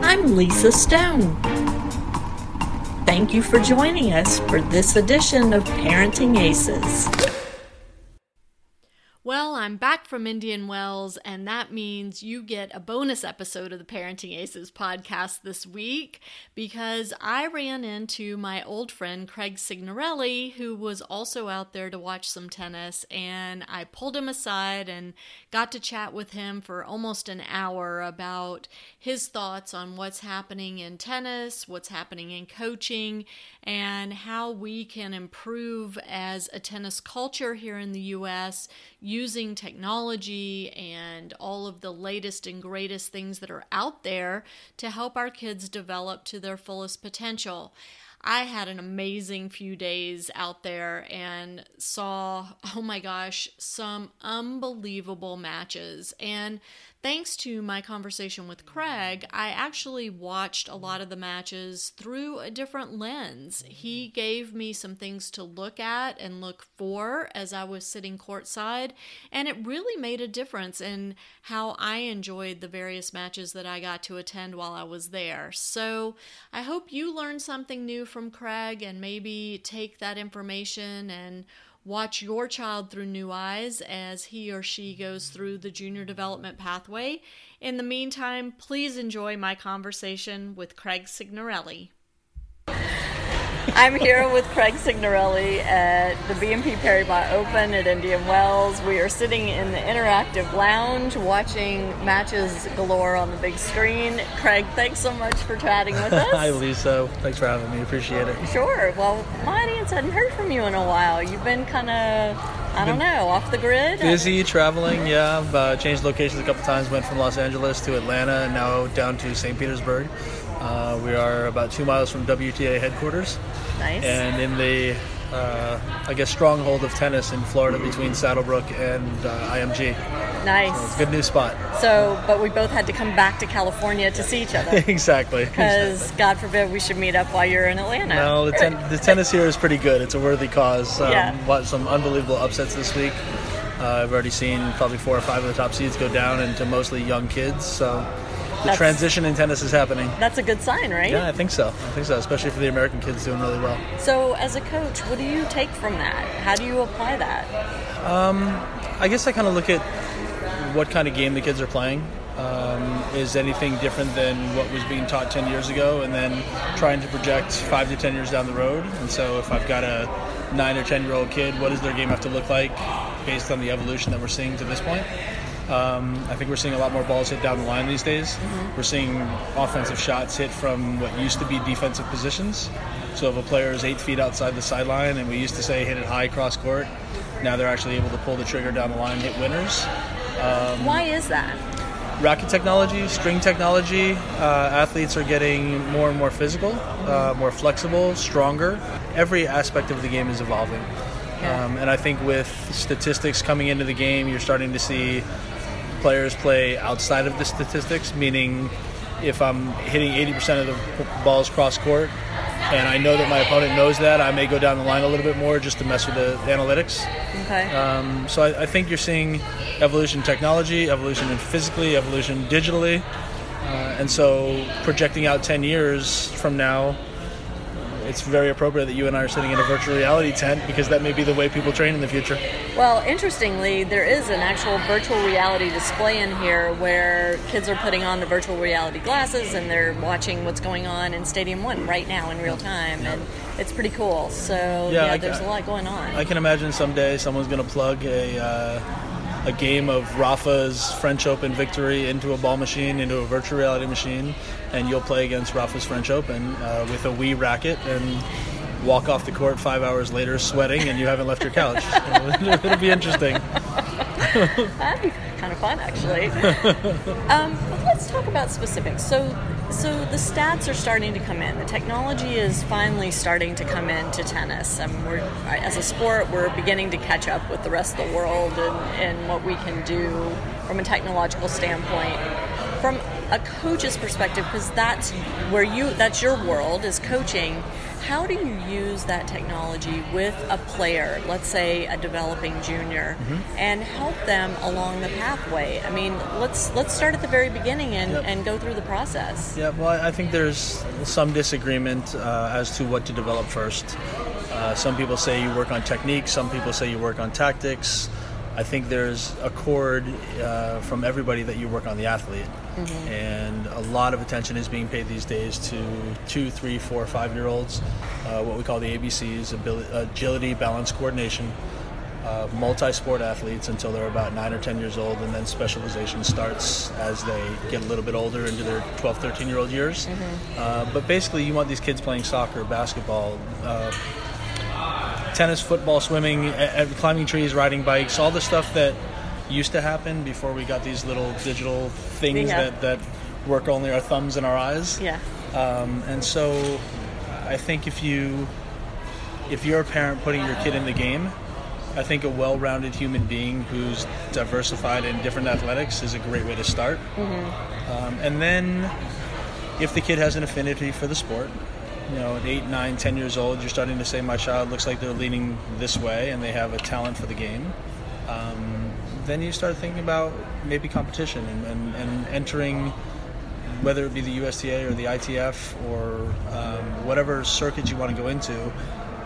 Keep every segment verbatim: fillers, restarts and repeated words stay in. I'm Lisa Stone. Thank you for joining us for this edition of Parenting Aces. Well, I'm back from Indian Wells, and that means you get a bonus episode of the Parenting Aces podcast this week because I ran into my old friend Craig Signorelli, who was also out there to watch some tennis, and I pulled him aside and got to chat with him for almost an hour about his thoughts on what's happening in tennis, what's happening in coaching, and how we can improve as a tennis culture here in the U S, using technology and all of the latest and greatest things that are out there to help our kids develop to their fullest potential. I had an amazing few days out there and saw, oh my gosh, some unbelievable matches. And thanks to my conversation with Craig, I actually watched a lot of the matches through a different lens. He gave me some things to look at and look for as I was sitting courtside, and it really made a difference in how I enjoyed the various matches that I got to attend while I was there. So I hope you learned something new from Craig and maybe take that information and watch your child through new eyes as he or she goes through the junior development pathway. In the meantime, please enjoy my conversation with Craig Signorelli. I'm here with Craig Signorelli at the B N P Paribas Open at Indian Wells. We are sitting in the interactive lounge watching matches galore on the big screen. Craig, thanks so much for chatting with us. Hi, Lisa. Thanks for having me. Appreciate it. Sure. Well, my audience hadn't heard from you in a while. You've been kind of, I don't know, off the grid? Busy, and traveling, yeah. I've uh, changed locations a couple times. Went from Los Angeles to Atlanta and now down to Saint Petersburg. Uh, we are about two miles from W T A headquarters. Nice. And in the, uh, I guess, stronghold of tennis in Florida between Saddlebrook and uh, I M G. Nice. So it's a good new spot. So, but we both had to come back to California to see each other. Exactly. Because, exactly. God forbid, we should meet up while you're in Atlanta. No, the, ten- the tennis here is pretty good. It's a worthy cause. Um, yeah. Watched some unbelievable upsets this week. Uh, I've already seen probably four or five of the top seeds go down into mostly young kids, so... The that's, transition in tennis is happening. That's a good sign, right? Yeah, I think so. I think so, especially for the American kids doing really well. So, as a coach, what do you take from that? How do you apply that? Um, I guess I kind of look at what kind of game the kids are playing. Um, is anything different than what was being taught ten years ago? And then trying to project five to ten years down the road. And so, if I've got a nine or ten-year-old kid, what does their game have to look like based on the evolution that we're seeing to this point? Um, I think we're seeing a lot more balls hit down the line these days. Mm-hmm. We're seeing offensive shots hit from what used to be defensive positions. So if a player is eight feet outside the sideline, and we used to say hit it high cross court, now they're actually able to pull the trigger down the line, hit winners. Um, Why is that? Racket technology, string technology. Uh, athletes are getting more and more physical, uh, more flexible, stronger. Every aspect of the game is evolving. Yeah. Um, and I think with statistics coming into the game, you're starting to see players play outside of the statistics, meaning if I'm hitting eighty percent of the balls cross court and I know that my opponent knows that, I may go down the line a little bit more just to mess with the analytics. Okay. Um, so I, I think you're seeing evolution in technology, evolution in physically, evolution digitally. Uh, and so projecting out ten years from now, it's very appropriate that you and I are sitting in a virtual reality tent because that may be the way people train in the future. Well, interestingly, there is an actual virtual reality display in here where kids are putting on the virtual reality glasses and they're watching what's going on in Stadium One right now in real time. Yeah. And it's pretty cool. So, yeah, yeah there's I, a lot going on. I can imagine someday someone's going to plug a... Uh, a game of Rafa's French Open victory into a ball machine, into a virtual reality machine, and you'll play against Rafa's French Open uh, with a Wii racket and walk off the court five hours later sweating and you haven't left your couch. It'll be interesting. That'd be kind of fun, actually. Um, let's talk about specifics. So, so the stats are starting to come in. The technology is finally starting to come into tennis. Um, we're, as a sport, we're beginning to catch up with the rest of the world and, and what we can do from a technological standpoint. From a coach's perspective, because that's where you—that's your world—is coaching. How do you use that technology with a player, let's say a developing junior, mm-hmm. and help them along the pathway? I mean, let's let's start at the very beginning and, yep. and go through the process. Yeah, well, I think there's some disagreement uh, as to what to develop first. Uh, some people say you work on technique, some people say you work on tactics. I think there's a chord uh, from everybody that you work on the athlete. Mm-hmm. And a lot of attention is being paid these days to two, three, four, five-year-olds, uh, what we call the A B Cs, ability, agility, balance, coordination, uh, multi-sport athletes until they're about nine or ten years old, and then specialization starts as they get a little bit older into their twelve, thirteen-year-old years. Mm-hmm. Uh, but basically, you want these kids playing soccer, basketball, uh, tennis, football, swimming, climbing trees, riding bikes, all the stuff that used to happen before we got these little digital things yeah. that, that work only our thumbs and our eyes. Yeah. Um, and so I think if, you, if you're a parent putting your kid in the game, I think a well-rounded human being who's diversified in different athletics is a great way to start. Mm-hmm. Um, and then if the kid has an affinity for the sport, you know, at eight, nine, ten years old, you're starting to say, my child looks like they're leaning this way and they have a talent for the game. Um, then you start thinking about maybe competition and, and, and entering, whether it be the U S T A or the I T F or um, whatever circuit you want to go into,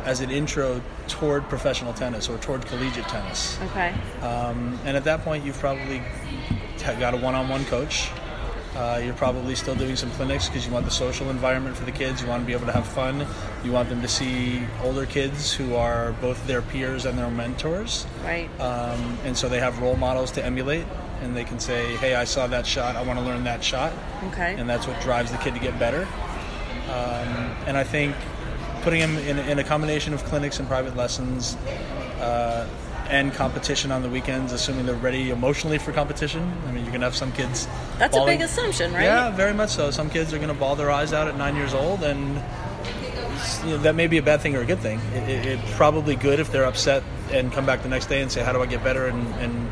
as an intro toward professional tennis or toward collegiate tennis. Okay. Um, and at that point, you've probably got a one-on-one coach. Uh, you're probably still doing some clinics because you want the social environment for the kids. You want to be able to have fun. You want them to see older kids who are both their peers and their mentors. Right. Um, and so they have role models to emulate, and they can say, hey, I saw that shot. I want to learn that shot. Okay. And that's what drives the kid to get better. Um, and I think putting them in, in a combination of clinics and private lessons uh, and competition on the weekends, assuming they're ready emotionally for competition. I mean, you're going to have some kids... That's balling. A big assumption, right? Yeah, very much so. Some kids are going to ball their eyes out at nine years old, and you know, that may be a bad thing or a good thing. It, it, it's probably good if they're upset and come back the next day and say, how do I get better and, and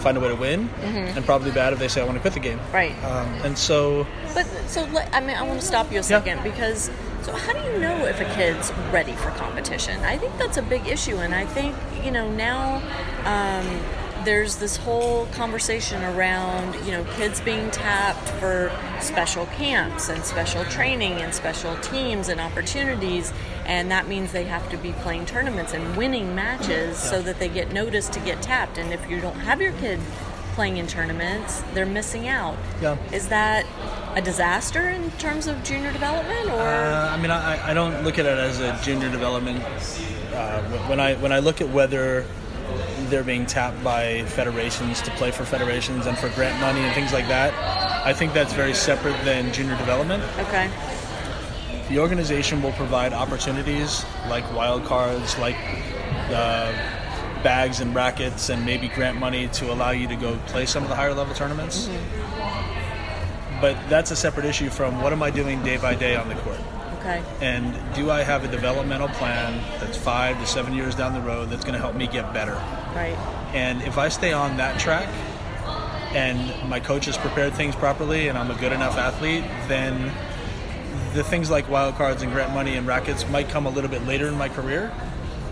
find a way to win? Mm-hmm. And probably bad if they say, I want to quit the game. Right. Um, and so... But, so, I mean, I want to stop you a second, yeah. because... So how do you know if a kid's ready for competition? I think that's a big issue, and I think, you know, now um, there's this whole conversation around, you know, kids being tapped for special camps and special training and special teams and opportunities, and that means they have to be playing tournaments and winning matches so that they get noticed to get tapped, and if you don't have your kid playing in tournaments, they're missing out. Yeah. Is that a disaster in terms of junior development, or? Uh, I mean, I, I don't look at it as a junior development. Uh, when I when I look at whether they're being tapped by federations to play for federations and for grant money and things like that, I think that's very separate than junior development. Okay. The organization will provide opportunities like wild cards, like. Uh, bags and rackets and maybe grant money to allow you to go play some of the higher level tournaments. Mm-hmm. But that's a separate issue from what am I doing day by day on the court? Okay. And do I have a developmental plan that's five to seven years down the road that's going to help me get better? Right. And if I stay on that track and my coach has prepared things properly and I'm a good enough athlete, then the things like wild cards and grant money and rackets might come a little bit later in my career.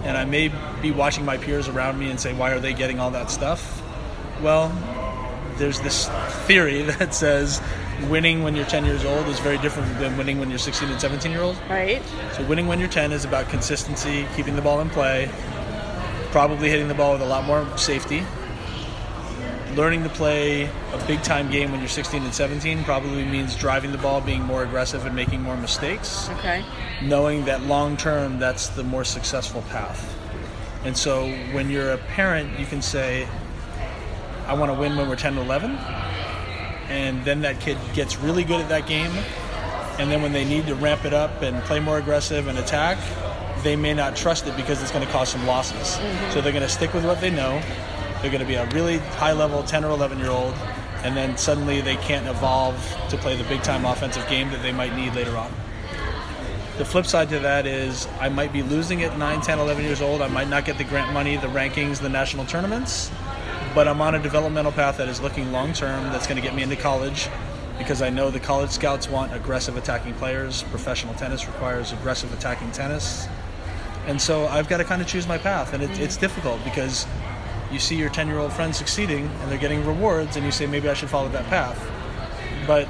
And I may be watching my peers around me and say, why are they getting all that stuff? Well, there's this theory that says winning when you're ten years old is very different than winning when you're sixteen and seventeen year old. Right. So winning when you're ten is about consistency, keeping the ball in play, probably hitting the ball with a lot more safety, learning to play a big time game when you're sixteen and seventeen probably means driving the ball, being more aggressive and making more mistakes. Okay. Knowing that long term, that's the more successful path. And so when you're a parent, you can say, I want to win when we're ten and eleven. And then that kid gets really good at that game. And then when they need to ramp it up and play more aggressive and attack, they may not trust it because it's going to cause some losses. Mm-hmm. So they're going to stick with what they know. They're going to be a really high-level ten or eleven-year-old, and then suddenly they can't evolve to play the big-time offensive game that they might need later on. The flip side to that is I might be losing at nine, ten, eleven years old. I might not get the grant money, the rankings, the national tournaments, but I'm on a developmental path that is looking long-term, that's going to get me into college, because I know the college scouts want aggressive attacking players. Professional tennis requires aggressive attacking tennis. And so I've got to kind of choose my path. And it, mm-hmm. it's difficult because you see your ten-year-old friends succeeding and they're getting rewards and you say, maybe I should follow that path. But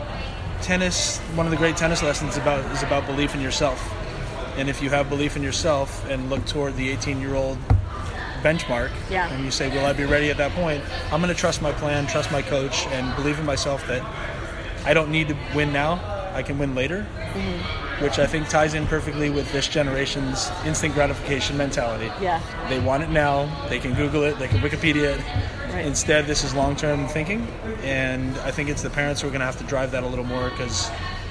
tennis, one of the great tennis lessons about is about belief in yourself. And if you have belief in yourself and look toward the eighteen-year-old benchmark, yeah. and you say, will I be ready at that point? I'm going to trust my plan, trust my coach, and believe in myself that I don't need to win now. I can win later, mm-hmm. which I think ties in perfectly with this generation's instant gratification mentality. Yeah. They want it now. They can Google it. They can Wikipedia it. Right. Instead, this is long-term thinking, and I think it's the parents who are going to have to drive that a little more because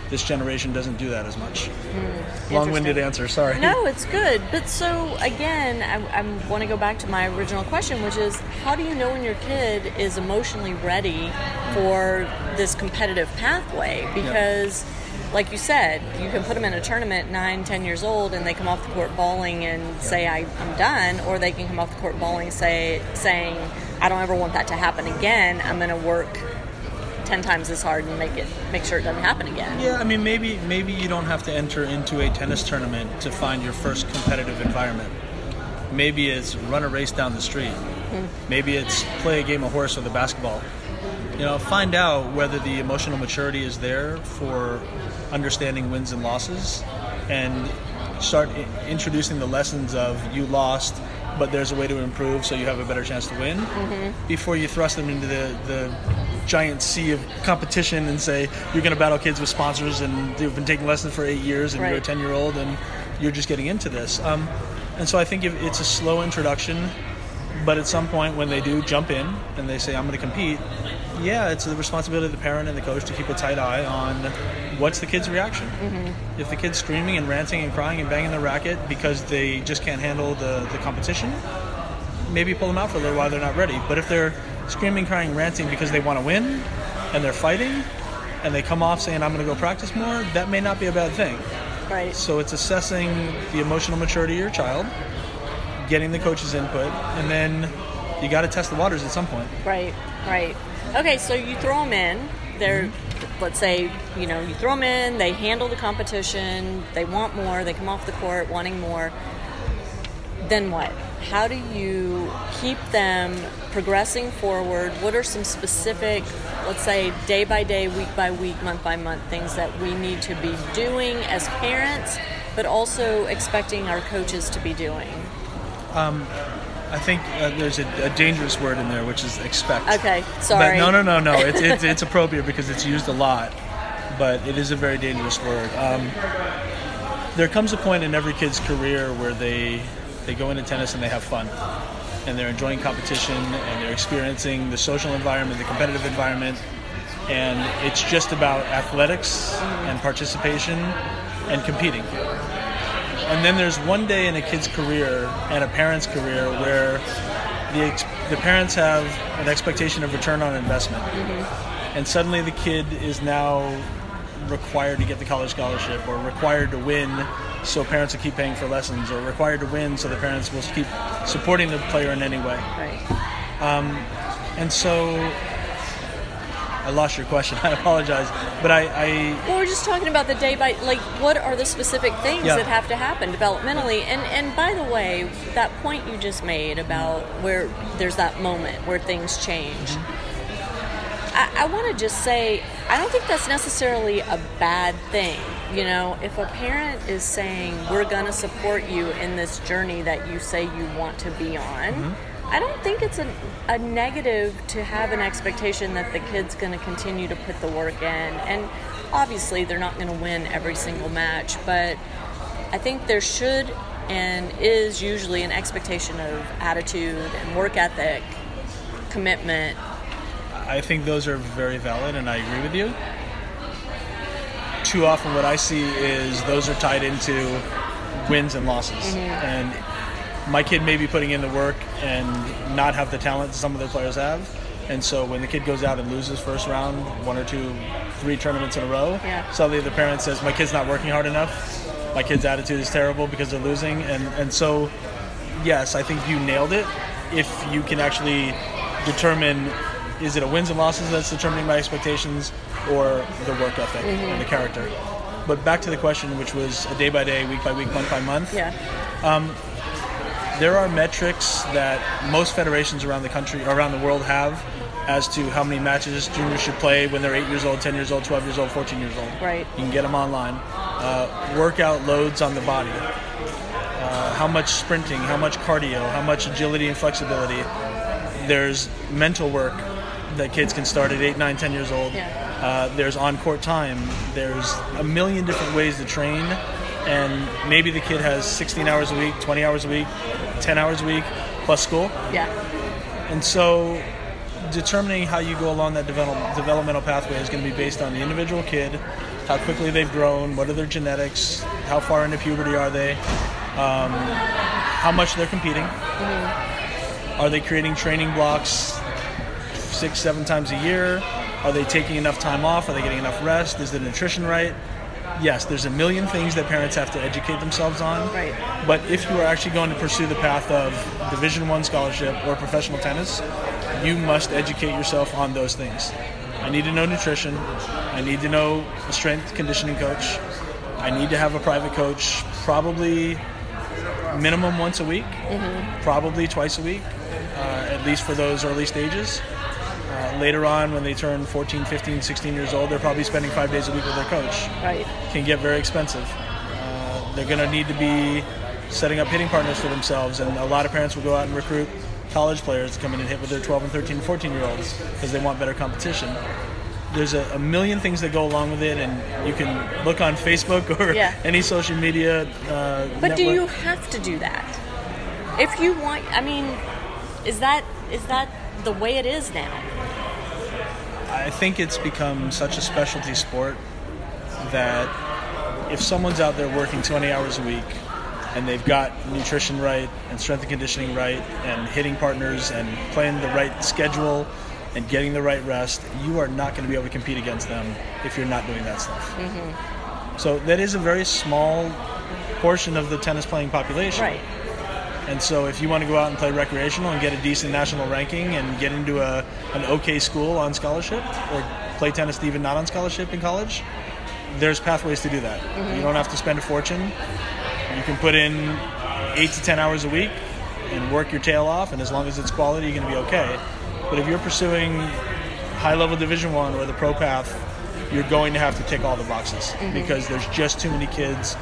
this generation doesn't do that as much. Mm, Long-winded answer, sorry. No, it's good. But so, again, I, I want to go back to my original question, which is, how do you know when your kid is emotionally ready for this competitive pathway? Because, yeah. like you said, you can put them in a tournament nine, ten years old, and they come off the court bawling and yeah. say, I, I'm done. Or they can come off the court bawling say, saying, I don't ever want that to happen again. I'm going to work ten times as hard and make it make sure it doesn't happen again. Yeah, I mean, maybe maybe you don't have to enter into a tennis tournament to find your first competitive environment. Maybe it's run a race down the street. Mm-hmm. Maybe it's play a game of horse with a basketball. You know, find out whether the emotional maturity is there for understanding wins and losses, and start I- introducing the lessons of you lost, but there's a way to improve, so you have a better chance to win. Mm-hmm. Before you thrust them into the the giant sea of competition and say you're going to battle kids with sponsors and they've been taking lessons for eight years and right. you're a ten-year-old and you're just getting into this. Um, and so I think if it's a slow introduction, but at some point when they do jump in and they say, I'm going to compete, yeah, it's the responsibility of the parent and the coach to keep a tight eye on what's the kid's reaction. Mm-hmm. If the kid's screaming and ranting and crying and banging the racket because they just can't handle the, the competition, maybe pull them out for a little while, they're not ready. But if they're screaming, crying, ranting because they want to win and they're fighting and they come off saying, I'm going to go practice more, that may not be a bad thing. Right. So it's assessing the emotional maturity of your child, getting the coach's input, and then you got to test the waters at some point. Right, right. Okay, so you throw them in. They're, mm-hmm. let's say, you know, you throw them in, they handle the competition, they want more, they come off the court wanting more. Then what? How do you keep them progressing forward? What are some specific, let's say, day by day, week by week, month by month things that we need to be doing as parents, but also expecting our coaches to be doing? Um, I think uh, there's a, a dangerous word in there, which is expect. Okay, sorry. But no, no, no, no. It's, it's, it's appropriate because it's used a lot, but it is a very dangerous word. Um, there comes a point in every kid's career where they... They go into tennis and they have fun. And they're enjoying competition and they're experiencing the social environment, the competitive environment. And it's just about athletics and participation and competing. And then there's one day in a kid's career and a parent's career where the ex- the parents have an expectation of return on investment. Mm-hmm. And suddenly the kid is now required to get the college scholarship or required to win so parents will keep paying for lessons, or required to win so the parents will keep supporting the player in any way. Right. Um, and so, I lost your question. I apologize. But I, I... Well, we're just talking about the day by... Like, what are the specific things yeah. that have to happen developmentally? And, and by the way, that point you just made about where there's that moment where things change. Mm-hmm. I, I want to just say, I don't think that's necessarily a bad thing. You know, if a parent is saying, we're going to support you in this journey that you say you want to be on, mm-hmm. I don't think it's a, a negative to have an expectation that the kid's going to continue to put the work in. And obviously, they're not going to win every single match, but I think there should and is usually an expectation of attitude and work ethic, commitment. I think those are very valid, and I agree with you. Too often what I see is those are tied into wins and losses. Mm-hmm. And my kid may be putting in the work and not have the talent some of the players have. And so when the kid goes out and loses first round, one or two, three tournaments in a row, yeah. suddenly the parent says, my kid's not working hard enough. My kid's attitude is terrible because they're losing. And, and so, yes, I think you nailed it. If you can actually determine, is it a wins and losses that's determining my expectations? or the work ethic mm-hmm. and the character. But back to the question, which was a day by day, week by week, month by month. Yeah. Um, there are metrics that most federations around the country, around the world have as to how many matches juniors should play when they're eight years old, ten years old, twelve years old, fourteen years old. Right. You can get them online. Uh, workout loads on the body. Uh, how much sprinting, how much cardio, how much agility and flexibility. There's mental work that kids can start at eight, nine, ten years old. Yeah. Uh, there's on-court time. There's a million different ways to train. And maybe the kid has sixteen hours a week, twenty hours a week, ten hours a week, plus school. Yeah. And so determining how you go along that develop- developmental pathway is going to be based on the individual kid, how quickly they've grown, what are their genetics, how far into puberty are they, um, how much they're competing. Mm-hmm. Are they creating training blocks six, seven times a year? Are they taking enough time off? Are they getting enough rest? Is the nutrition right? Yes, there's a million things that parents have to educate themselves on. Right. But if you are actually going to pursue the path of Division One scholarship or professional tennis, you must educate yourself on those things. I need to know nutrition. I need to know a strength conditioning coach. I need to have a private coach, probably minimum once a week, mm-hmm. probably twice a week, uh, at least for those early stages. Uh, later on, when they turn fourteen, fifteen, sixteen years old, they're probably spending five days a week with their coach. Right. Can get very expensive. Uh, they're going to need to be setting up hitting partners for themselves, and a lot of parents will go out and recruit college players to come in and hit with their twelve and thirteen and fourteen-year-olds because they want better competition. There's a, a million things that go along with it, and you can look on Facebook or yeah. any social media uh, But network. Do you have to do that? If you want, I mean, is that is that the way it is now? I think it's become such a specialty sport that if someone's out there working twenty hours a week and they've got nutrition right and strength and conditioning right and hitting partners and playing the right schedule and getting the right rest, you are not going to be able to compete against them if you're not doing that stuff. Mm-hmm. So that is a very small portion of the tennis playing population. Right. And so if you want to go out and play recreational and get a decent national ranking and get into a an okay school on scholarship or play tennis even not on scholarship in college, there's pathways to do that. Mm-hmm. You don't have to spend a fortune. You can put in eight to ten hours a week and work your tail off, and as long as it's quality, you're going to be okay. But if you're pursuing high-level Division One or the pro path, you're going to have to tick all the boxes mm-hmm. because there's just too many kids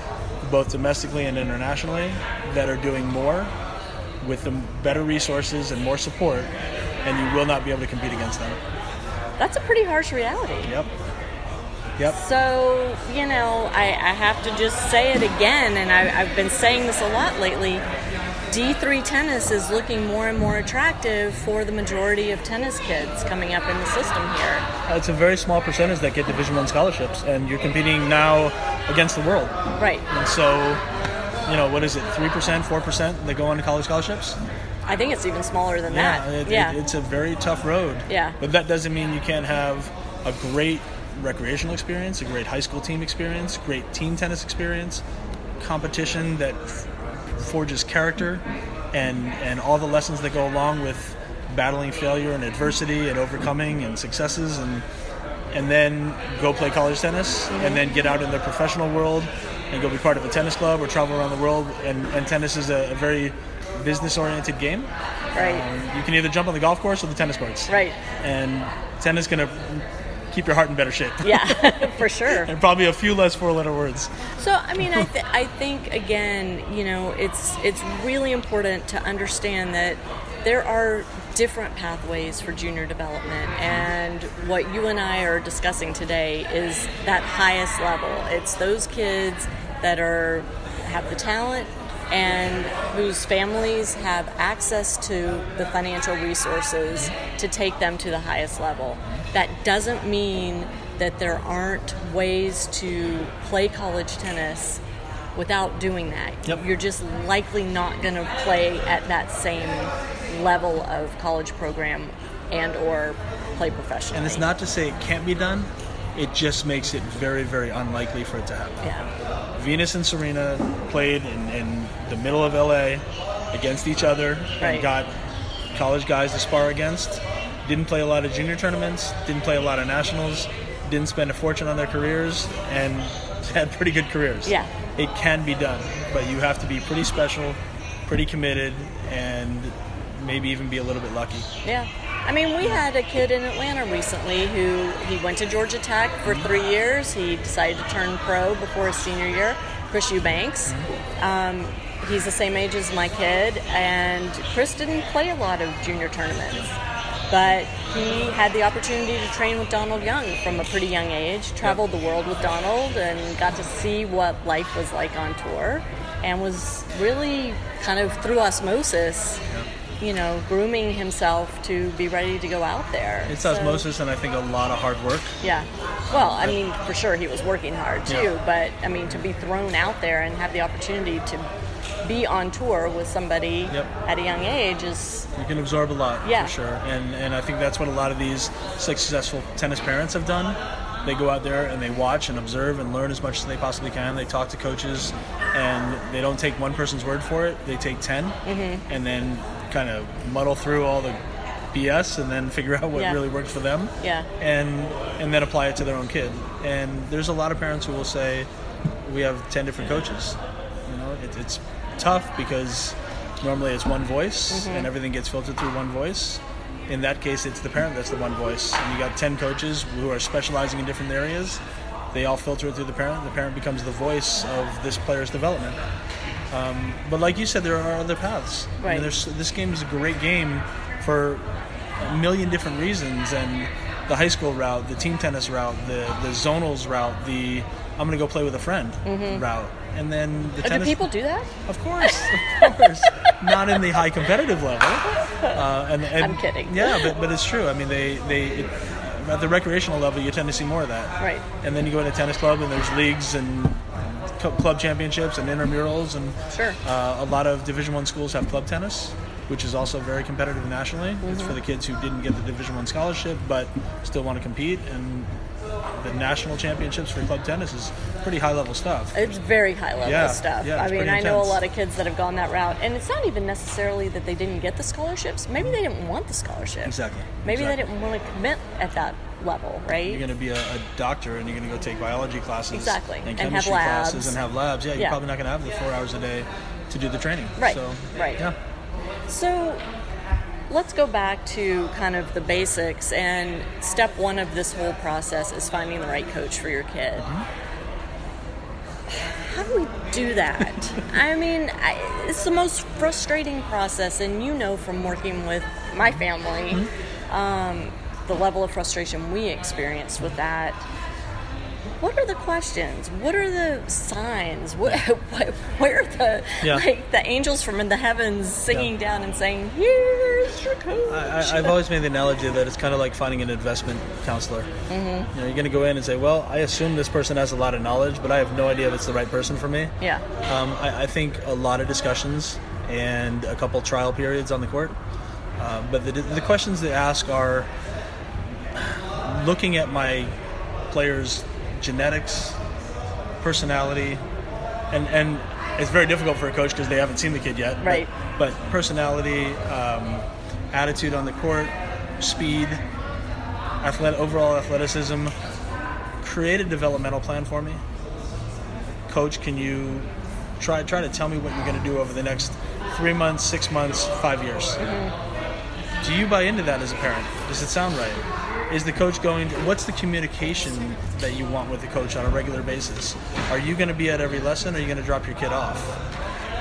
both domestically and internationally that are doing more with the better resources and more support, and you will not be able to compete against them. That's a pretty harsh reality. Yep. Yep. So, you know, I, I have to just say it again, and I, I've been saying this a lot lately, D three tennis is looking more and more attractive for the majority of tennis kids coming up in the system here. It's a very small percentage that get Division One scholarships, and you're competing now against the world. Right. And so, you know, what is it, three percent, four percent that go on to college scholarships? I think it's even smaller than yeah, that. It, yeah, it, it's a very tough road. Yeah. But that doesn't mean you can't have a great recreational experience, a great high school team experience, great team tennis experience, competition that forges character and and all the lessons that go along with battling failure and adversity and overcoming and successes, and and then go play college tennis mm-hmm. and then get out in the professional world and go be part of a tennis club or travel around the world, and, and tennis is a, a very business oriented game. Right. Um, you can either jump on the golf course or the tennis courts. Right. And tennis is going to keep your heart in better shape. Yeah, for sure. And probably a few less four-letter words. So, I mean, I, th- I think, again, you know, it's it's really important to understand that there are different pathways for junior development, and what you and I are discussing today is that highest level. It's those kids that are have the talent and whose families have access to the financial resources to take them to the highest level. That doesn't mean that there aren't ways to play college tennis without doing that. Yep. You're just likely not going to play at that same level of college program and or play professionally. And it's not to say it can't be done. It just makes it very, very unlikely for it to happen. Yeah. Venus and Serena played in, in the middle of L A against each other right. and got college guys to spar against. Didn't play a lot of junior tournaments, didn't play a lot of nationals, didn't spend a fortune on their careers and had pretty good careers. Yeah. It can be done, but you have to be pretty special, pretty committed, and maybe even be a little bit lucky. Yeah. I mean, we had a kid in Atlanta recently who, he went to Georgia Tech for three years. He decided to turn pro before his senior year, Chris Eubanks. Um, he's the same age as my kid, and Chris didn't play a lot of junior tournaments. But he had the opportunity to train with Donald Young from a pretty young age, traveled the world with Donald, and got to see what life was like on tour, and was really kind of through osmosis, you know, grooming himself to be ready to go out there. It's so, osmosis, and I think a lot of hard work. Yeah. Well, I mean, for sure he was working hard too, yeah. but I mean, to be thrown out there and have the opportunity to be on tour with somebody yep. at a young age is... You can absorb a lot, yeah. for sure. And and I think that's what a lot of these successful tennis parents have done. They go out there and they watch and observe and learn as much as they possibly can. They talk to coaches, and they don't take one person's word for it. They take ten, mm-hmm. and then kind of muddle through all the B S and then figure out what yeah. really worked for them, yeah. and and then apply it to their own kid. And there's a lot of parents who will say, we have ten different coaches. You know, it, it's... tough because normally it's one voice mm-hmm. and everything gets filtered through one voice. In that case, it's the parent that's the one voice, and you got ten coaches who are specializing in different areas. They all filter it through the parent. The parent becomes the voice of this player's development. Um, but like you said, there are other paths. Right. I mean, there's, this game is a great game for a million different reasons, and the high school route, the team tennis route, the the zonals route, the I'm going to go play with a friend mm-hmm. route. And then the oh, tennis... Do people do that? Of course, of course. Not in the high competitive level. Uh, and, and, I'm kidding. Yeah, but, but it's true. I mean, they, they it, at the recreational level, you tend to see more of that. Right. And then you go into tennis club, and there's leagues and club championships and intramurals. And sure. uh, a lot of Division I schools have club tennis, which is also very competitive nationally. Mm-hmm. It's for the kids who didn't get the Division I scholarship but still want to compete. And the national championships for club tennis is pretty high-level stuff. It's very high-level yeah, stuff. Yeah, I mean, I know a lot of kids that have gone that route, and it's not even necessarily that they didn't get the scholarships. Maybe they didn't want the scholarship. Exactly. Maybe exactly. they didn't want to commit at that level, right? You're going to be a, a doctor, and you're going to go take biology classes exactly. and chemistry and have labs. classes and have labs. Yeah, you're yeah. probably not going to have the four hours a day to do the training. Right, so, right. Yeah. So... Let's go back to kind of the basics, and step one of this whole process is finding the right coach for your kid. Mm-hmm. How do we do that? I mean, I, it's the most frustrating process, and you know from working with my family, mm-hmm. um, the level of frustration we experienced with that. What are the questions? What are the signs? What, what, where are the yeah. like the angels from in the heavens singing yeah. down and saying, "Here's your coach"? I, I, I've always made the analogy that it's kind of like finding an investment counselor. Mm-hmm. You know, you're going to go in and say, "Well, I assume this person has a lot of knowledge, but I have no idea if it's the right person for me." Yeah. Um, I, I think a lot of discussions and a couple trial periods on the court, uh, but the, the questions they ask are looking at my players' genetics, personality, and and it's very difficult for a coach because they haven't seen the kid yet. Right. But, but personality, um, attitude on the court, speed, athletic, overall athleticism. Create a developmental plan for me. Coach, can you try try to tell me what you're going to do over the next three months, six months, five years? Mm-hmm. Do you buy into that as a parent? Does it sound right? Is the coach going to, what's the communication that you want with the coach on a regular basis? Are you going to be at every lesson, or are you going to drop your kid off?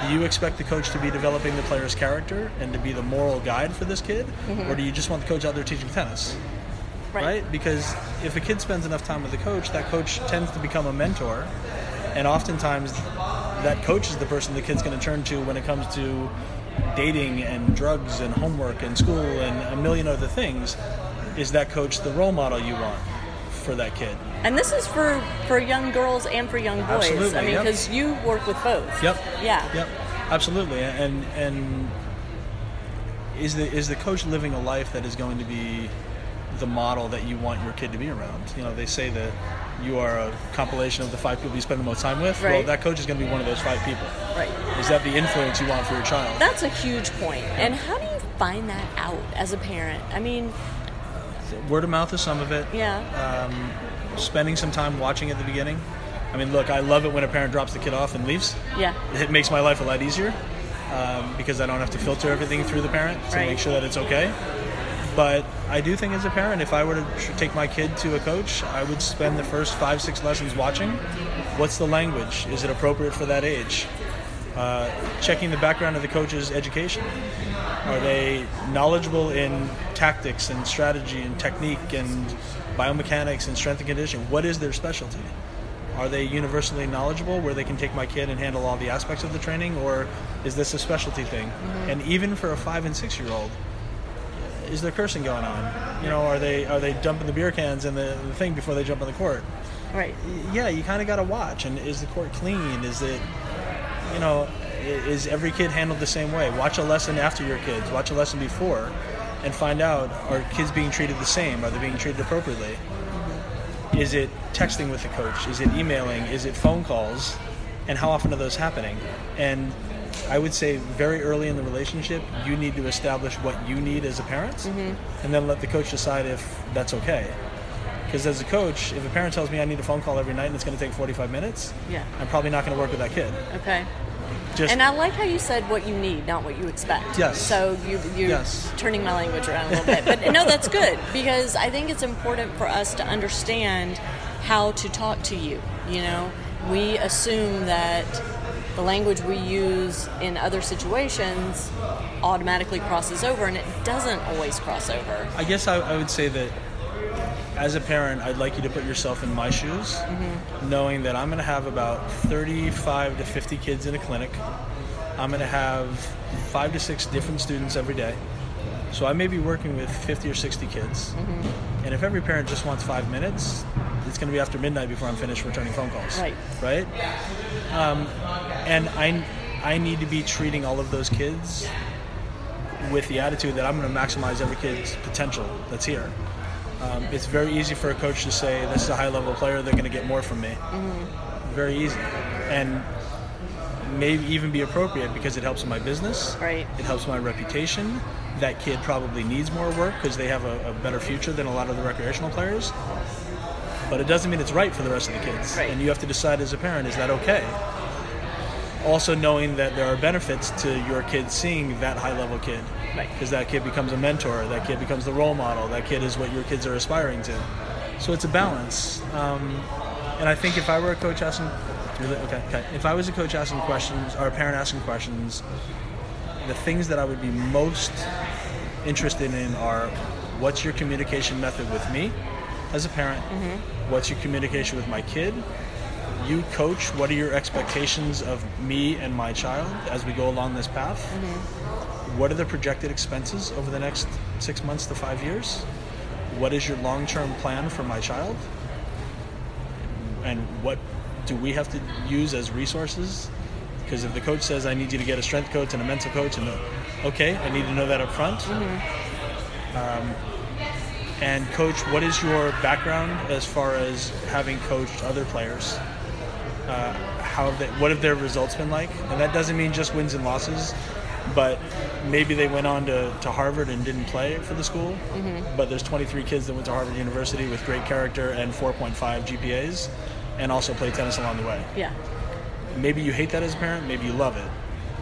Do you expect the coach to be developing the player's character and to be the moral guide for this kid? Mm-hmm. Or do you just want the coach out there teaching tennis? Right. Right? Because if a kid spends enough time with a coach, that coach tends to become a mentor. And oftentimes that coach is the person the kid's going to turn to when it comes to dating and drugs and homework and school and a million other things. Is that coach the role model you want for that kid? And this is for, for young girls and for young boys. Absolutely, I mean, because yep. you work with both. Yep. Yeah. Yep. Absolutely. And and is the is the coach living a life that is going to be the model that you want your kid to be around? You know, they say that you are a compilation of the five people you spend the most time with. Right. Well, that coach is going to be one of those five people. Right. Is that the influence you want for your child? That's a huge point. Yep. And how do you find that out as a parent? I mean... word of mouth is some of it. Yeah. Um, spending some time watching at the beginning. I mean, look, I love it when a parent drops the kid off and leaves. Yeah. It makes my life a lot easier um, because I don't have to filter everything through the parent to right. make sure that it's okay. But I do think as a parent, if I were to take my kid to a coach, I would spend the first five, six lessons watching. What's the language? Is it appropriate for that age? Uh, checking the background of the coach's education. Are they knowledgeable in tactics and strategy and technique and biomechanics and strength and conditioning? What is their specialty? Are they universally knowledgeable where they can take my kid and handle all the aspects of the training, or is this a specialty thing? Mm-hmm. And even for a five and six year old, is there cursing going on? You know, are they are they dumping the beer cans in the, the thing before they jump on the court? Right. Yeah, you kind of got to watch. And is the court clean? Is it, you know, is every kid handled the same way? Watch a lesson after your kids. Watch a lesson before, and find out, are kids being treated the same? Are they being treated appropriately? Is it texting with the coach? Is it emailing? Is it phone calls? And how often are those happening? And I would say very early in the relationship, you need to establish what you need as a parent, mm-hmm. and then let the coach decide if that's okay. Because as a coach, if a parent tells me I need a phone call every night and it's going to take forty-five minutes, yeah. I'm probably not going to work with that kid. Okay. Just, and I like how you said what you need, not what you expect. Yes. So you, you're yes. turning my language around a little bit. But no, that's good, because I think it's important for us to understand how to talk to you. You know, we assume that the language we use in other situations automatically crosses over, and it doesn't always cross over. I guess I, I would say that as a parent, I'd like you to put yourself in my shoes, mm-hmm. knowing that I'm going to have about thirty-five to fifty kids in a clinic. I'm going to have five to six different students every day. So I may be working with fifty or sixty kids. Mm-hmm. And if every parent just wants five minutes, it's going to be after midnight before I'm finished returning phone calls. Right. Right? Um, and I, I need to be treating all of those kids with the attitude that I'm going to maximize every kid's potential that's here. Um, it's very easy for a coach to say, this is a high-level player, they're going to get more from me. Mm-hmm. Very easy. And maybe even be appropriate because it helps my business. Right. It helps my reputation. That kid probably needs more work because they have a, a better future than a lot of the recreational players. But it doesn't mean it's right for the rest of the kids. Right. And you have to decide as a parent, is that okay? Also knowing that there are benefits to your kid seeing that high-level kid. Because that kid becomes a mentor, that kid becomes the role model, that kid is what your kids are aspiring to. So it's a balance. Um, and I think if I were a coach asking, okay, okay, if I was a coach asking questions, or a parent asking questions, the things that I would be most interested in are, what's your communication method with me as a parent? Mm-hmm. What's your communication with my kid? You, coach, what are your expectations of me and my child as we go along this path? Mm-hmm. What are the projected expenses over the next six months to five years? What is your long-term plan for my child? And what do we have to use as resources? Because if the coach says, I need you to get a strength coach and a mental coach, and a, okay, I need to know that up front. Mm-hmm. Um, and coach, what is your background as far as having coached other players? Uh, how have they, what have their results been like? And that doesn't mean just wins and losses. But maybe they went on to, to Harvard and didn't play for the school. Mm-hmm. But there's twenty-three kids that went to Harvard University with great character and four point five G P As and also played tennis along the way. Yeah. Maybe you hate that as a parent. Maybe you love it.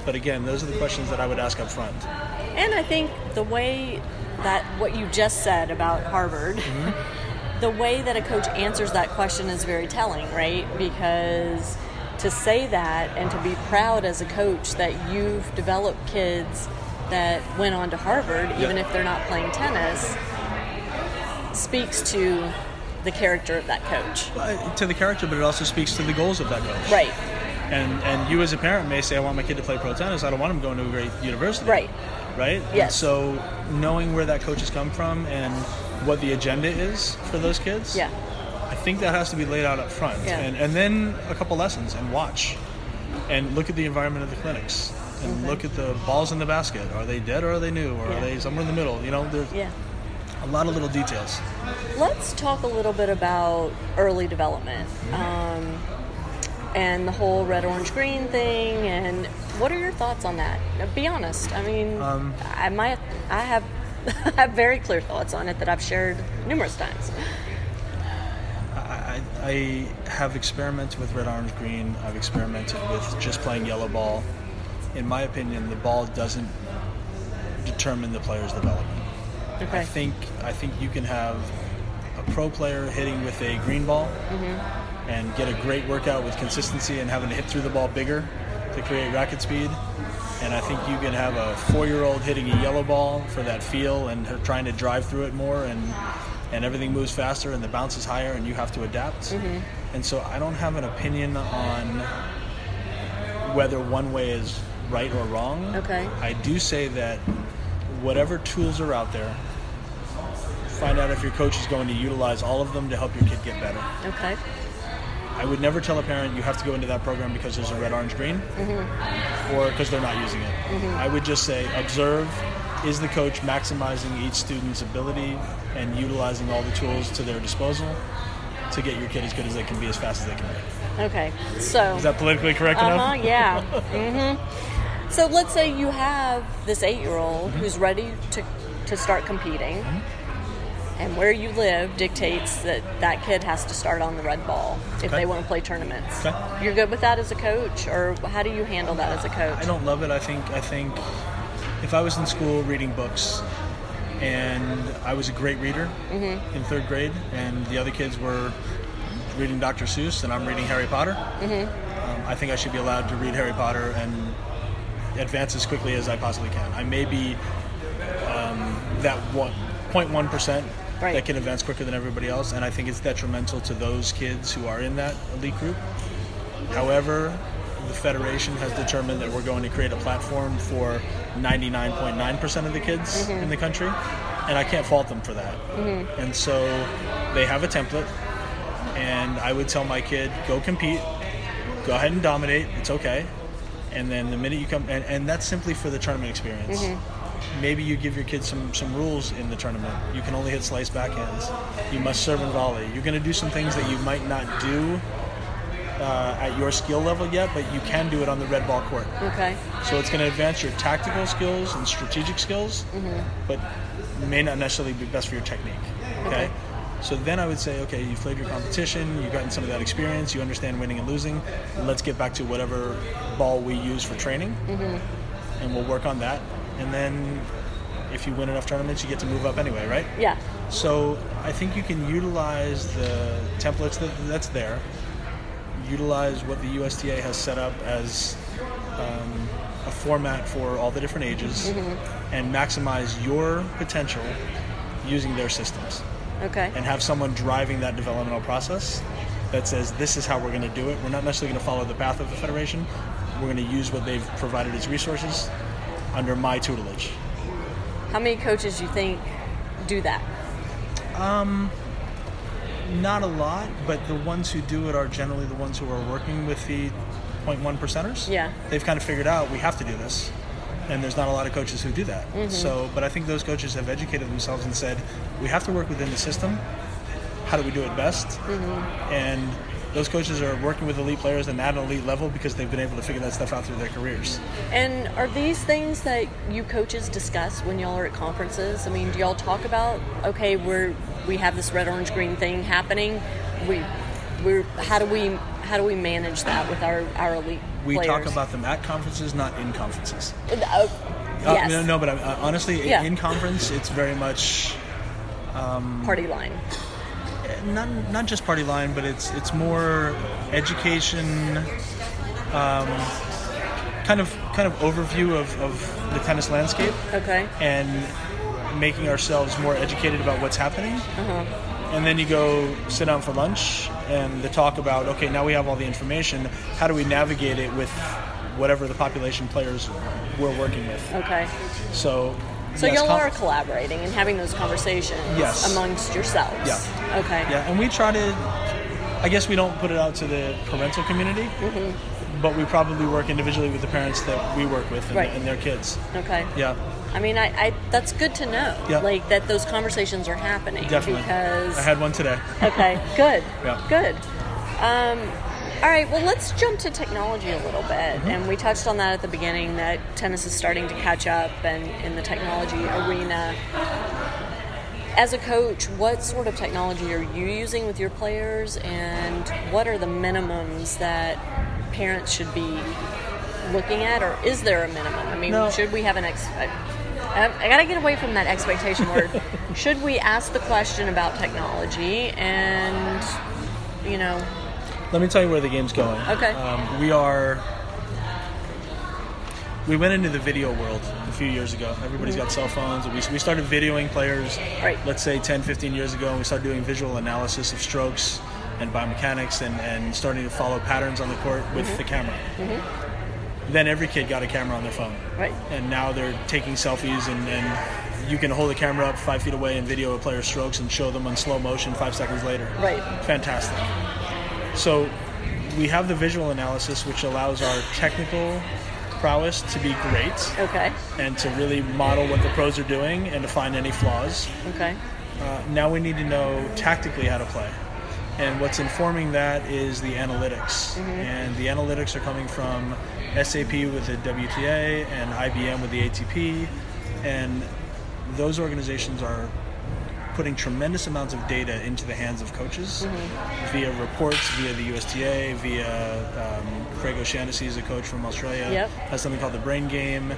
But again, those are the questions that I would ask up front. And I think the way that what you just said about Harvard, mm-hmm. the way that a coach answers that question is very telling, right? Because to say that and to be proud as a coach that you've developed kids that went on to Harvard, even yeah. if they're not playing tennis, speaks to the character of that coach. Well, to the character, but it also speaks to the goals of that coach. Right. And and you as a parent may say, I want my kid to play pro tennis. I don't want him going to a great university. Right. Right? Yes. And so knowing where that coach has come from and what the agenda is for those kids. Yeah. I think that has to be laid out up front. Yeah. And, and then a couple lessons and watch. And look at the environment of the clinics. And mm-hmm. look at the balls in the basket. Are they dead or are they new? Or yeah. are they somewhere in the middle? You know, there's yeah. a lot of little details. Let's talk a little bit about early development. Mm-hmm. Um, and the whole red, orange, green thing. And what are your thoughts on that? Be honest. I mean, um, I might, I have I have very clear thoughts on it that I've shared numerous times. I, I have experimented with red, orange, green. I've experimented with just playing yellow ball. In my opinion, the ball doesn't determine the player's development. Okay. I think I think you can have a pro player hitting with a green ball mm-hmm. and get a great workout with consistency and having to hit through the ball bigger to create racket speed. And I think you can have a four-year-old hitting a yellow ball for that feel and her trying to drive through it more, and and everything moves faster and the bounce is higher and you have to adapt. Mm-hmm. And so I don't have an opinion on whether one way is right or wrong. Okay. I do say that whatever tools are out there, find out if your coach is going to utilize all of them to help your kid get better. Okay. I would never tell a parent you have to go into that program because there's a red, orange, green, mm-hmm. or because they're not using it. Mm-hmm. I would just say observe, is the coach maximizing each student's ability and utilizing all the tools to their disposal to get your kid as good as they can be as fast as they can be. Okay, so... Is that politically correct uh-huh, enough? Uh-huh, yeah. mm-hmm. So let's say you have this eight-year-old mm-hmm. who's ready to, to start competing, mm-hmm. and where you live dictates that that kid has to start on the red ball if okay. they want to play tournaments. Okay. You're good with that as a coach, or how do you handle that as a coach? I don't love it. I think I think if I was in school reading books, and I was a great reader mm-hmm. in third grade, and the other kids were reading Doctor Seuss, and I'm reading Harry Potter, mm-hmm. um, I think I should be allowed to read Harry Potter and advance as quickly as I possibly can. I may be um, that one, zero point one percent Right. that can advance quicker than everybody else, and I think it's detrimental to those kids who are in that elite group. However, the Federation has determined that we're going to create a platform for ninety-nine point nine percent of the kids mm-hmm. in the country, and I can't fault them for that. Mm-hmm. And so they have a template, and I would tell my kid, go compete, go ahead and dominate, it's okay. And then the minute you come, and, and that's simply for the tournament experience. Mm-hmm. Maybe you give your kids some, some rules in the tournament. You can only hit slice backhands. You must serve and volley. You're going to do some things that you might not do uh, at your skill level yet, but you can do it on the red ball court. Okay. So it's going to advance your tactical skills and strategic skills, mm-hmm. but may not necessarily be best for your technique. Okay? Okay. So then I would say, okay, you've played your competition, you've gotten some of that experience, you understand winning and losing. Let's get back to whatever ball we use for training, mm-hmm. and we'll work on that. And then if you win enough tournaments, you get to move up anyway, right? Yeah. So I think you can utilize the templates that, that's there, utilize what the U S T A has set up as um, a format for all the different ages, mm-hmm. and maximize your potential using their systems. Okay. And have someone driving that developmental process that says, this is how we're going to do it. We're not necessarily going to follow the path of the Federation. We're going to use what they've provided as resources under my tutelage. How many coaches you think do that? Um, not a lot, but the ones who do it are generally the ones who are working with the zero point one percenters. Yeah. They've kind of figured out, we have to do this, and there's not a lot of coaches who do that. Mm-hmm. So, but I think those coaches have educated themselves and said, we have to work within the system. How do we do it best? Mm-hmm. And those coaches are working with elite players and at an elite level because they've been able to figure that stuff out through their careers. And are these things that you coaches discuss when y'all are at conferences? I mean, do y'all talk about, okay, we're we have this red, orange, green thing happening. We we're how do we how do we manage that with our, our elite we players? We talk about them at conferences, not in conferences. Uh, yes. Uh, no, no, but uh, honestly, yeah. in conference, it's very much um, party line. Not not just party line, but it's it's more education, um, kind of kind of overview of, of the tennis landscape. Okay. And making ourselves more educated about what's happening. Uh-huh. And then you go sit down for lunch, and the talk about, okay, now we have all the information. How do we navigate it with whatever the population players we're working with? Okay. So. So yes, y'all are collaborating and having those conversations yes. amongst yourselves. Yeah. Okay. Yeah, and we try to, I guess we don't put it out to the parental community, mm-hmm. but we probably work individually with the parents that we work with and, right. and their kids. Okay. Yeah. I mean, I, I that's good to know, yeah. like that those conversations are happening. Definitely. Because I had one today. Okay, good. Yeah. Good. Um, All right, well, let's jump to technology a little bit. Mm-hmm. And we touched on that at the beginning, that tennis is starting to catch up and in the technology arena. As a coach, what sort of technology are you using with your players, and what are the minimums that parents should be looking at, or is there a minimum? I mean, no. should we have an ex... I, I gotta get away from that expectation word. Should we ask the question about technology and, you know... Let me tell you where the game's going. Okay. Um, we are... We went into the video world a few years ago. Everybody's got cell phones. We, we started videoing players, right. let's say, ten, fifteen years ago, and we started doing visual analysis of strokes and biomechanics and, and starting to follow patterns on the court with mm-hmm. the camera. Mm-hmm. Then every kid got a camera on their phone. Right. And now they're taking selfies, and, and you can hold the camera up five feet away and video a player's strokes and show them on slow motion five seconds later. Right. Fantastic. So we have the visual analysis, which allows our technical prowess to be great, okay, and to really model what the pros are doing and to find any flaws. Okay. Uh, now we need to know tactically how to play, and what's informing that is the analytics. Mm-hmm. And the analytics are coming from S A P with the W T A and I B M with the A T P, and those organizations are putting tremendous amounts of data into the hands of coaches mm-hmm. via reports, via the U S T A, via um, Craig O'Shaughnessy is a coach from Australia, yep. has something called the Brain Game.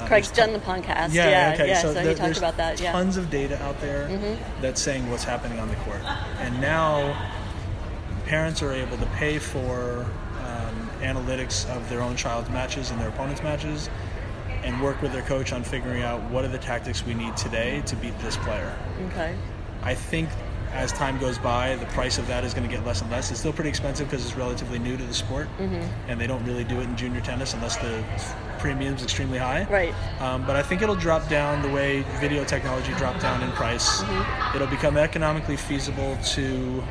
Uh, Craig's t- done the podcast. Yeah, yeah, okay. yeah so, so there, he talked about that. Yeah. Tons of data out there mm-hmm. that's saying what's happening on the court. And now parents are able to pay for um, analytics of their own child's matches and their opponent's matches, and work with their coach on figuring out what are the tactics we need today to beat this player. Okay. I think as time goes by, the price of that is going to get less and less. It's still pretty expensive because it's relatively new to the sport, mm-hmm. and they don't really do it in junior tennis unless the premium's extremely high. Right. Um, but I think it'll drop down the way video technology dropped down in price. Mm-hmm. It'll become economically feasible to...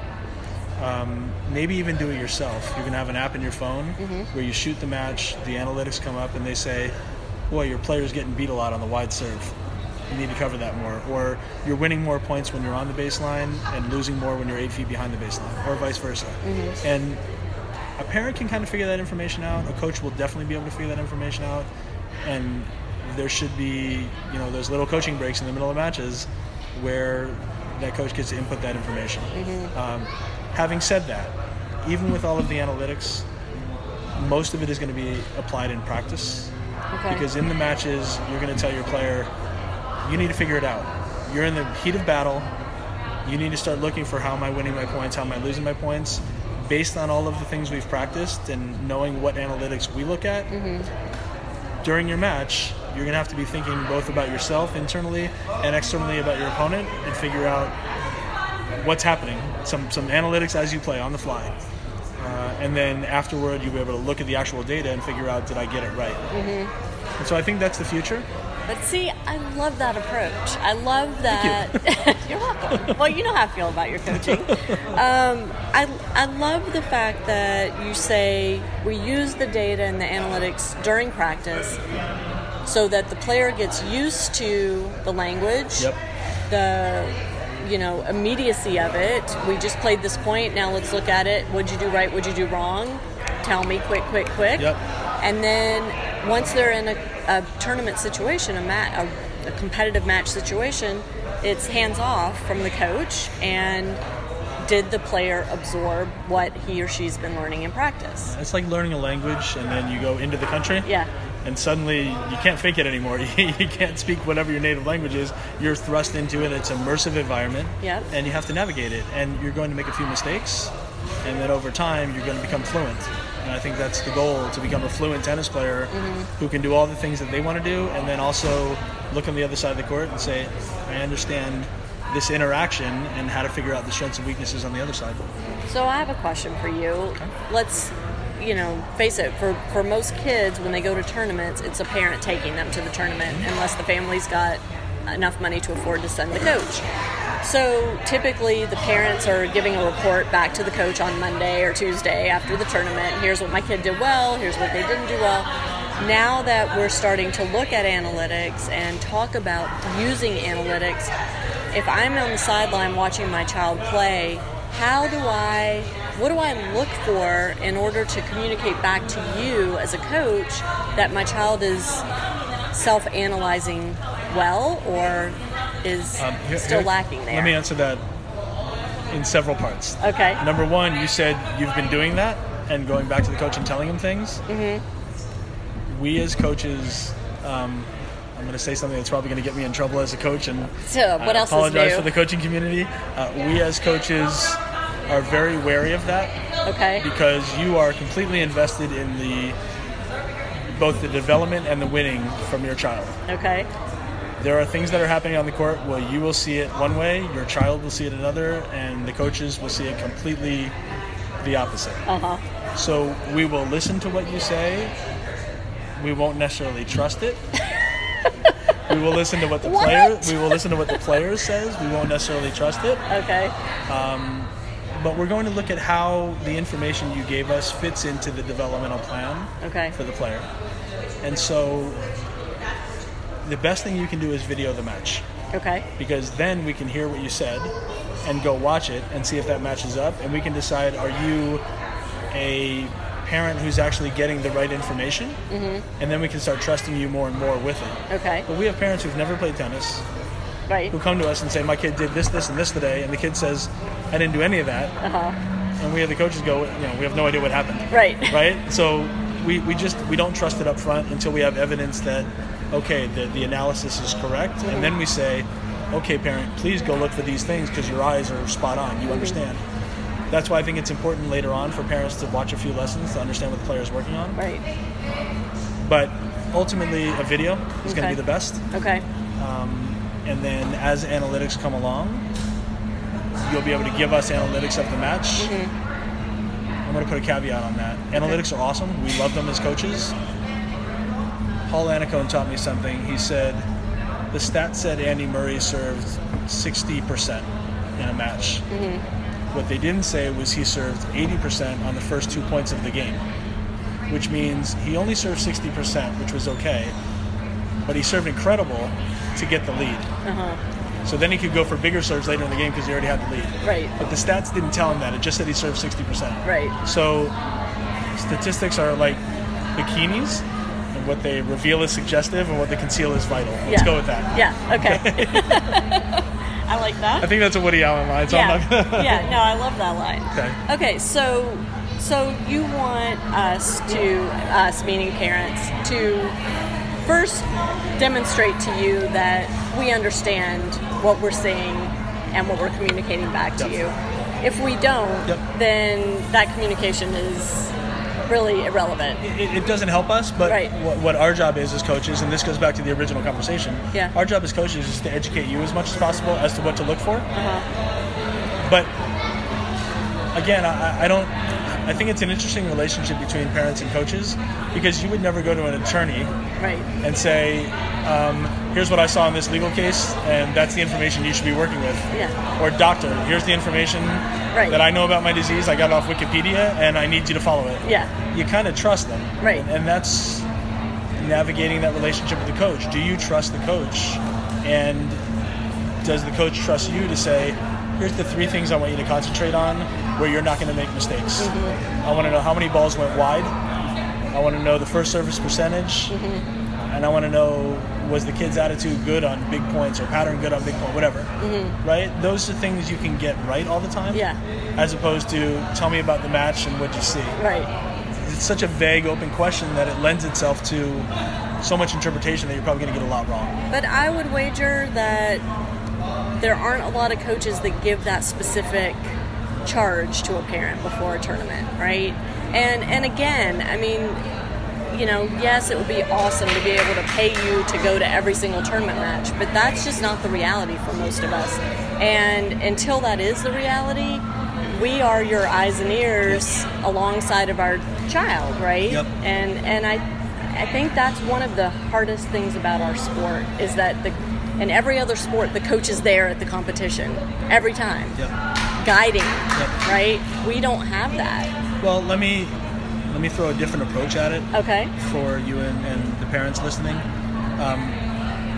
Um, maybe even do it yourself. You're going to have an app in your phone mm-hmm. where you shoot the match, the analytics come up, and they say... Well, your player's getting beat a lot on the wide serve. You need to cover that more. Or you're winning more points when you're on the baseline and losing more when you're eight feet behind the baseline, or vice versa. Mm-hmm. And a parent can kind of figure that information out. A coach will definitely be able to figure that information out. And there should be, you know, those little coaching breaks in the middle of matches where that coach gets to input that information. Mm-hmm. Um, having said that, even with all of the analytics, most of it is going to be applied in practice. Okay. Because in the matches, you're going to tell your player, you need to figure it out. You're in the heat of battle. You need to start looking for how am I winning my points, how am I losing my points. Based on all of the things we've practiced and knowing what analytics we look at, mm-hmm. during your match, you're going to have to be thinking both about yourself internally and externally about your opponent and figure out what's happening. Some, some analytics as you play on the fly. Uh, and then afterward, you'll be able to look at the actual data and figure out, did I get it right? Mm-hmm. And so I think that's the future. But see, I love that approach. I love that. Thank you. You're welcome. Well, you know how I feel about your coaching. Um, I, I love the fact that you say we use the data and the analytics during practice so that the player gets used to the language, yep. the... you know, immediacy of it. We just played this point. Now let's look at it. What'd you do right? What'd you do wrong? Tell me quick, quick, quick. Yep. And then once they're in a, a tournament situation, a, mat, a, a competitive match situation, it's hands off from the coach. And did the player absorb what he or she's been learning in practice? It's like learning a language and then you go into the country. Yeah. And suddenly, you can't fake it anymore. You can't speak whatever your native language is. You're thrust into it. It's an immersive environment, yep. and you have to navigate it. And you're going to make a few mistakes, and then over time, you're going to become fluent. And I think that's the goal, to become a fluent tennis player mm-hmm. who can do all the things that they want to do, and then also look on the other side of the court and say, I understand this interaction and how to figure out the strengths and weaknesses on the other side. So I have a question for you. Okay. Let's... You know, face it, for, for most kids, when they go to tournaments, it's a parent taking them to the tournament unless the family's got enough money to afford to send the coach. So typically the parents are giving a report back to the coach on Monday or Tuesday after the tournament. Here's what my kid did well. Here's what they didn't do well. Now that we're starting to look at analytics and talk about using analytics, if I'm on the sideline watching my child play, how do I... what do I look for in order to communicate back to you as a coach that my child is self-analyzing well or is um, here, still here, lacking there? Let me answer that in several parts. Okay. Number one, you said you've been doing that and going back to the coach and telling him things. Mm-hmm. We as coaches... Um, I'm going to say something that's probably going to get me in trouble as a coach, and so, what I else apologize is for the coaching community. Uh, we as coaches are very wary of that, okay? Because you are completely invested in the both the development and the winning from your child. Okay. There are things that are happening on the court where you will see it one way, your child will see it another, and the coaches will see it completely the opposite. Uh-huh. So we will listen to what you say. We won't necessarily trust it. We will listen to what the what? player. We will listen to what the player says. We won't necessarily trust it. Okay. Um, but we're going to look at how the information you gave us fits into the developmental plan. Okay. For the player. And so, the best thing you can do is video the match. Okay. Because then we can hear what you said, and go watch it and see if that matches up, and we can decide: are you a parent who's actually getting the right information, mm-hmm. and then we can start trusting you more and more with it. Okay. But we have parents who've never played tennis, right? Who come to us and say, "My kid did this, this, and this today," and the kid says, "I didn't do any of that." Uh huh. And we have the coaches go, "You know, we have no idea what happened." Right. Right. So we, we just we don't trust it up front until we have evidence that okay, the the analysis is correct, mm-hmm. and then we say, "Okay, parent, please go look for these things because your eyes are spot on. You mm-hmm. understand." That's why I think it's important later on for parents to watch a few lessons to understand what the player is working on. Right. But ultimately, a video is okay. going to be the best. Okay. Um, and then as analytics come along, you'll be able to give us analytics of the match. Mm-hmm. I'm going to put a caveat on that. Analytics okay. are awesome. We love them as coaches. Paul Anacone taught me something. He said, the stat said Andy Murray served sixty percent in a match. Mm-hmm. What they didn't say was he served eighty percent on the first two points of the game, which means he only served sixty percent, which was okay, but he served incredible to get the lead. Uh-huh. So then he could go for bigger serves later in the game because he already had the lead. Right. But the stats didn't tell him that. It just said he served sixty percent. Right. So statistics are like bikinis, and what they reveal is suggestive, and what they conceal is vital. Let's yeah. go with that. Yeah, okay. I like that. I think that's a Woody Allen line. So yeah. I'm not yeah, no, I love that line. Okay. Okay, so so you want us to, us meaning parents, to first demonstrate to you that we understand what we're seeing and what we're communicating back to yep. you. If we don't, yep. then that communication is really irrelevant. It, it doesn't help us, but right. what, what our job is as coaches, and this goes back to the original conversation, yeah. our job as coaches is to educate you as much as possible as to what to look for. Uh-huh. But again, I, I don't, I think it's an interesting relationship between parents and coaches because you would never go to an attorney right. and say, um, here's what I saw in this legal case, and that's the information you should be working with. Yeah. Or doctor, here's the information right. that I know about my disease, I got off Wikipedia, and I need you to follow it. Yeah. You kind of trust them. Right. And that's navigating that relationship with the coach. Do you trust the coach? And does the coach trust you to say, here's the three things I want you to concentrate on where you're not going to make mistakes. Mm-hmm. I want to know how many balls went wide. I want to know the first service percentage. Mm-hmm. And I want to know, was the kid's attitude good on big points or pattern good on big points, whatever, mm-hmm. right? Those are things you can get right all the time, yeah. as opposed to tell me about the match and what you see. Right. It's such a vague, open question that it lends itself to so much interpretation that you're probably going to get a lot wrong. But I would wager that there aren't a lot of coaches that give that specific charge to a parent before a tournament, right? And and again, I mean... You know, yes, it would be awesome to be able to pay you to go to every single tournament match, but that's just not the reality for most of us. And until that is the reality, we are your eyes and ears alongside of our child, right? Yep. And and I I think that's one of the hardest things about our sport is that the in every other sport the coach is there at the competition every time, yep. guiding, yep. right? We don't have that. Well, let me. Let me throw a different approach at it okay. for you and, and the parents listening. Um,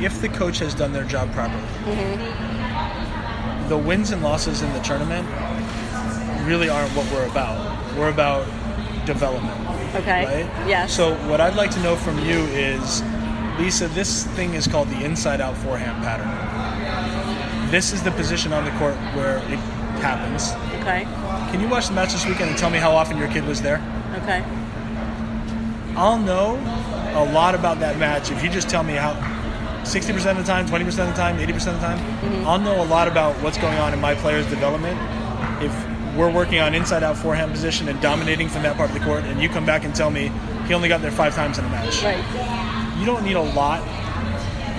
if the coach has done their job properly, mm-hmm. the wins and losses in the tournament really aren't what we're about. We're about development. Okay. Right? Yes. So what I'd like to know from you is, Lisa, this thing is called the inside-out forehand pattern. This is the position on the court where it happens. Okay. Can you watch the match this weekend and tell me how often your kid was there? Okay. I'll know a lot about that match if you just tell me how sixty percent of the time, twenty percent of the time, eighty percent of the time. Mm-hmm. I'll know a lot about what's going on in my player's development if we're working on inside-out forehand position and dominating from that part of the court, and you come back and tell me he only got there five times in a match. Right. You don't need a lot.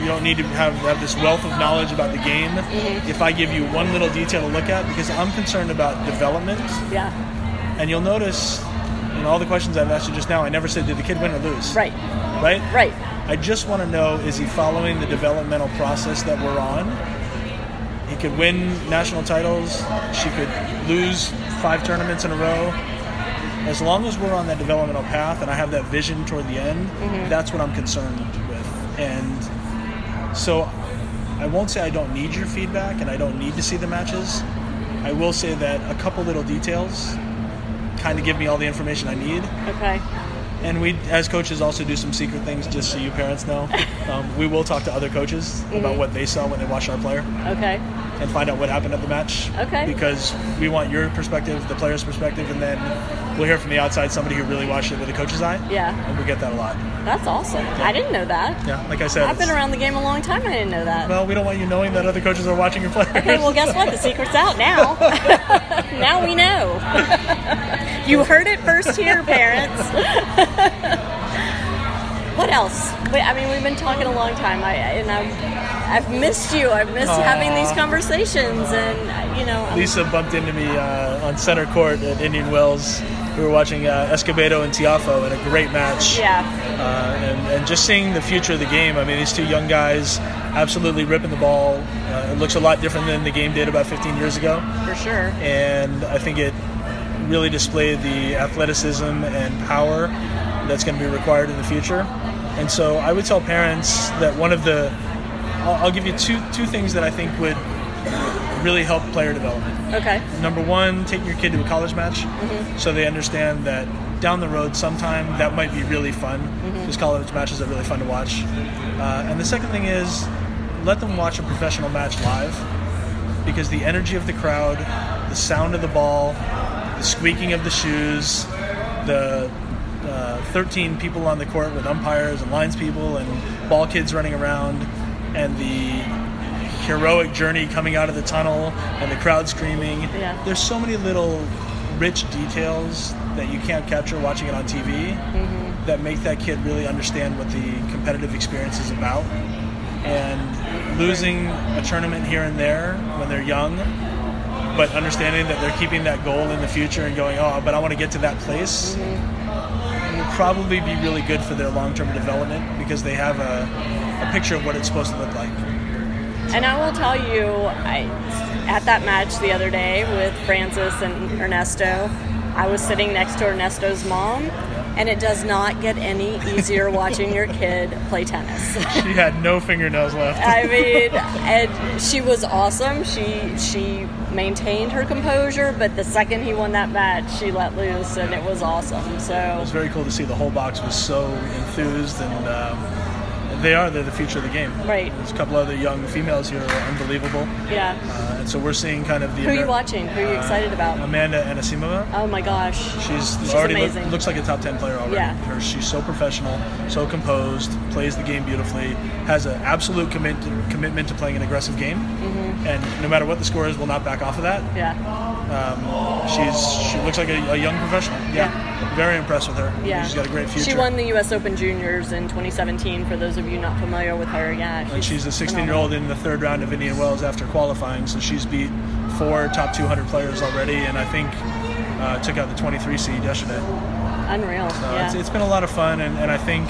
You don't need to have, have this wealth of knowledge about the game. Mm-hmm. If I give you one little detail to look at, because I'm concerned about development. Yeah. And you'll notice in all the questions I've asked you just now, I never said, did the kid win or lose? Right. Right? Right. I just want to know, is he following the developmental process that we're on? He could win national titles. She could lose five tournaments in a row. As long as we're on that developmental path and I have that vision toward the end, mm-hmm. that's what I'm concerned with. And so I won't say I don't need your feedback and I don't need to see the matches. I will say that a couple little details kind of give me all the information I need. Okay. And we, as coaches, also do some secret things, just so you parents know. Um, we will talk to other coaches mm-hmm. about what they saw when they watched our player. Okay. And find out what happened at the match. Okay. Because we want your perspective, the player's perspective, and then we'll hear from the outside, somebody who really watched it with a coach's eye. Yeah. And we get that a lot. That's awesome. Yeah. I didn't know that. Yeah, like I said. I've been around the game a long time. I didn't know that. Well, we don't want you knowing that other coaches are watching your players. Okay, well, guess what? The secret's out now. Now we know. You heard it first here, parents. What else? I mean, we've been talking a long time, I, and I've, I've missed you. I've missed Aww. having these conversations, and, you know... I'm... Lisa bumped into me uh, on center court at Indian Wells. We were watching uh, Escobedo and Tiafoe in a great match. Yeah. Uh, and, and just seeing the future of the game. I mean, these two young guys absolutely ripping the ball. Uh, it looks a lot different than the game did about fifteen years ago. For sure. And I think it really displayed the athleticism and power that's going to be required in the future. And so I would tell parents that one of the I'll, I'll give you two two things that I think would really help player development. Okay. Number one, take your kid to a college match mm-hmm. so they understand that down the road sometime that might be really fun because mm-hmm. college matches are really fun to watch. Uh, and the second thing is let them watch a professional match live, because the energy of the crowd, the sound of the ball, the squeaking of the shoes, the Uh, thirteen people on the court with umpires and lines people and ball kids running around, and the heroic journey coming out of the tunnel and the crowd screaming. Yeah. There's so many little rich details that you can't capture watching it on T V mm-hmm. that make that kid really understand what the competitive experience is about. And losing a tournament here and there when they're young, but understanding that they're keeping that goal in the future and going, oh, but I want to get to that place. Mm-hmm. Probably be really good for their long-term development because they have a, a picture of what it's supposed to look like. And I will tell you, I, at that match the other day with Francis and Ernesto, I was sitting next to Ernesto's mom, and it does not get any easier watching your kid play tennis. She had no fingernails left. I mean, and she was awesome. She she maintained her composure, but the second he won that match, she let loose, and it was awesome. So it was very cool to see. The whole box was so enthused, and um, they are they're the future of the game. Right. There's a couple other young females here who are unbelievable. Yeah. Uh, and so we're seeing kind of the. Who are you Amer- watching? Who are you excited uh, about? Amanda Anasimova. Oh my gosh. She's, she's already look, looks like a top ten player already. Yeah. She's so professional, so composed, plays the game beautifully, has an absolute commit commitment to playing an aggressive game, mm-hmm. and no matter what the score is, will not back off of that. Yeah. Um, she's she looks like a, a young professional. Yeah. yeah. Very impressed with her. Yeah. She's got a great future. She won the U S Open Juniors in twenty seventeen. For those of you not familiar with her, yeah. She's and she's a sixteen-year-old in the third round of Indian Wells after qualifying, so she. She's beat four top two hundred players already, and I think uh, took out the twenty-three seed yesterday. Unreal. So yeah. it's, it's been a lot of fun, and, and I think,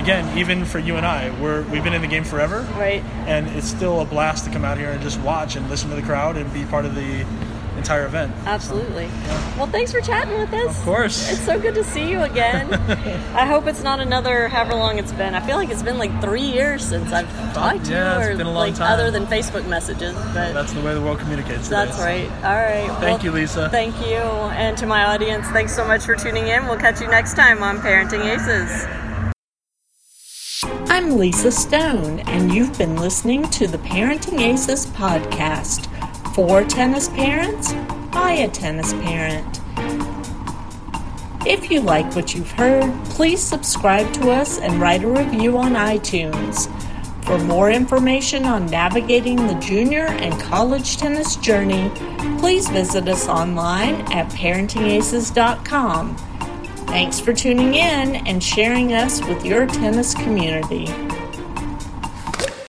again, even for you and I, we're, we've been in the game forever. Right. And it's still a blast to come out here and just watch and listen to the crowd and be part of the entire event. Absolutely. So, yeah. Well, thanks for chatting with us. Of course. It's so good to see you again. I hope it's not another however long it's been. I feel like it's been like three years since I've talked to yeah, you, or it's been a long like time. Other than Facebook messages. But that's the way the world communicates today. That's right. All right. Well, thank you, Lisa. Thank you. And to my audience, thanks so much for tuning in. We'll catch you next time on Parenting Aces. I'm Lisa Stone, and you've been listening to the Parenting Aces podcast, for tennis parents, by a tennis parent. If you like what you've heard, please subscribe to us and write a review on iTunes. For more information on navigating the junior and college tennis journey, please visit us online at parenting aces dot com. Thanks for tuning in and sharing us with your tennis community.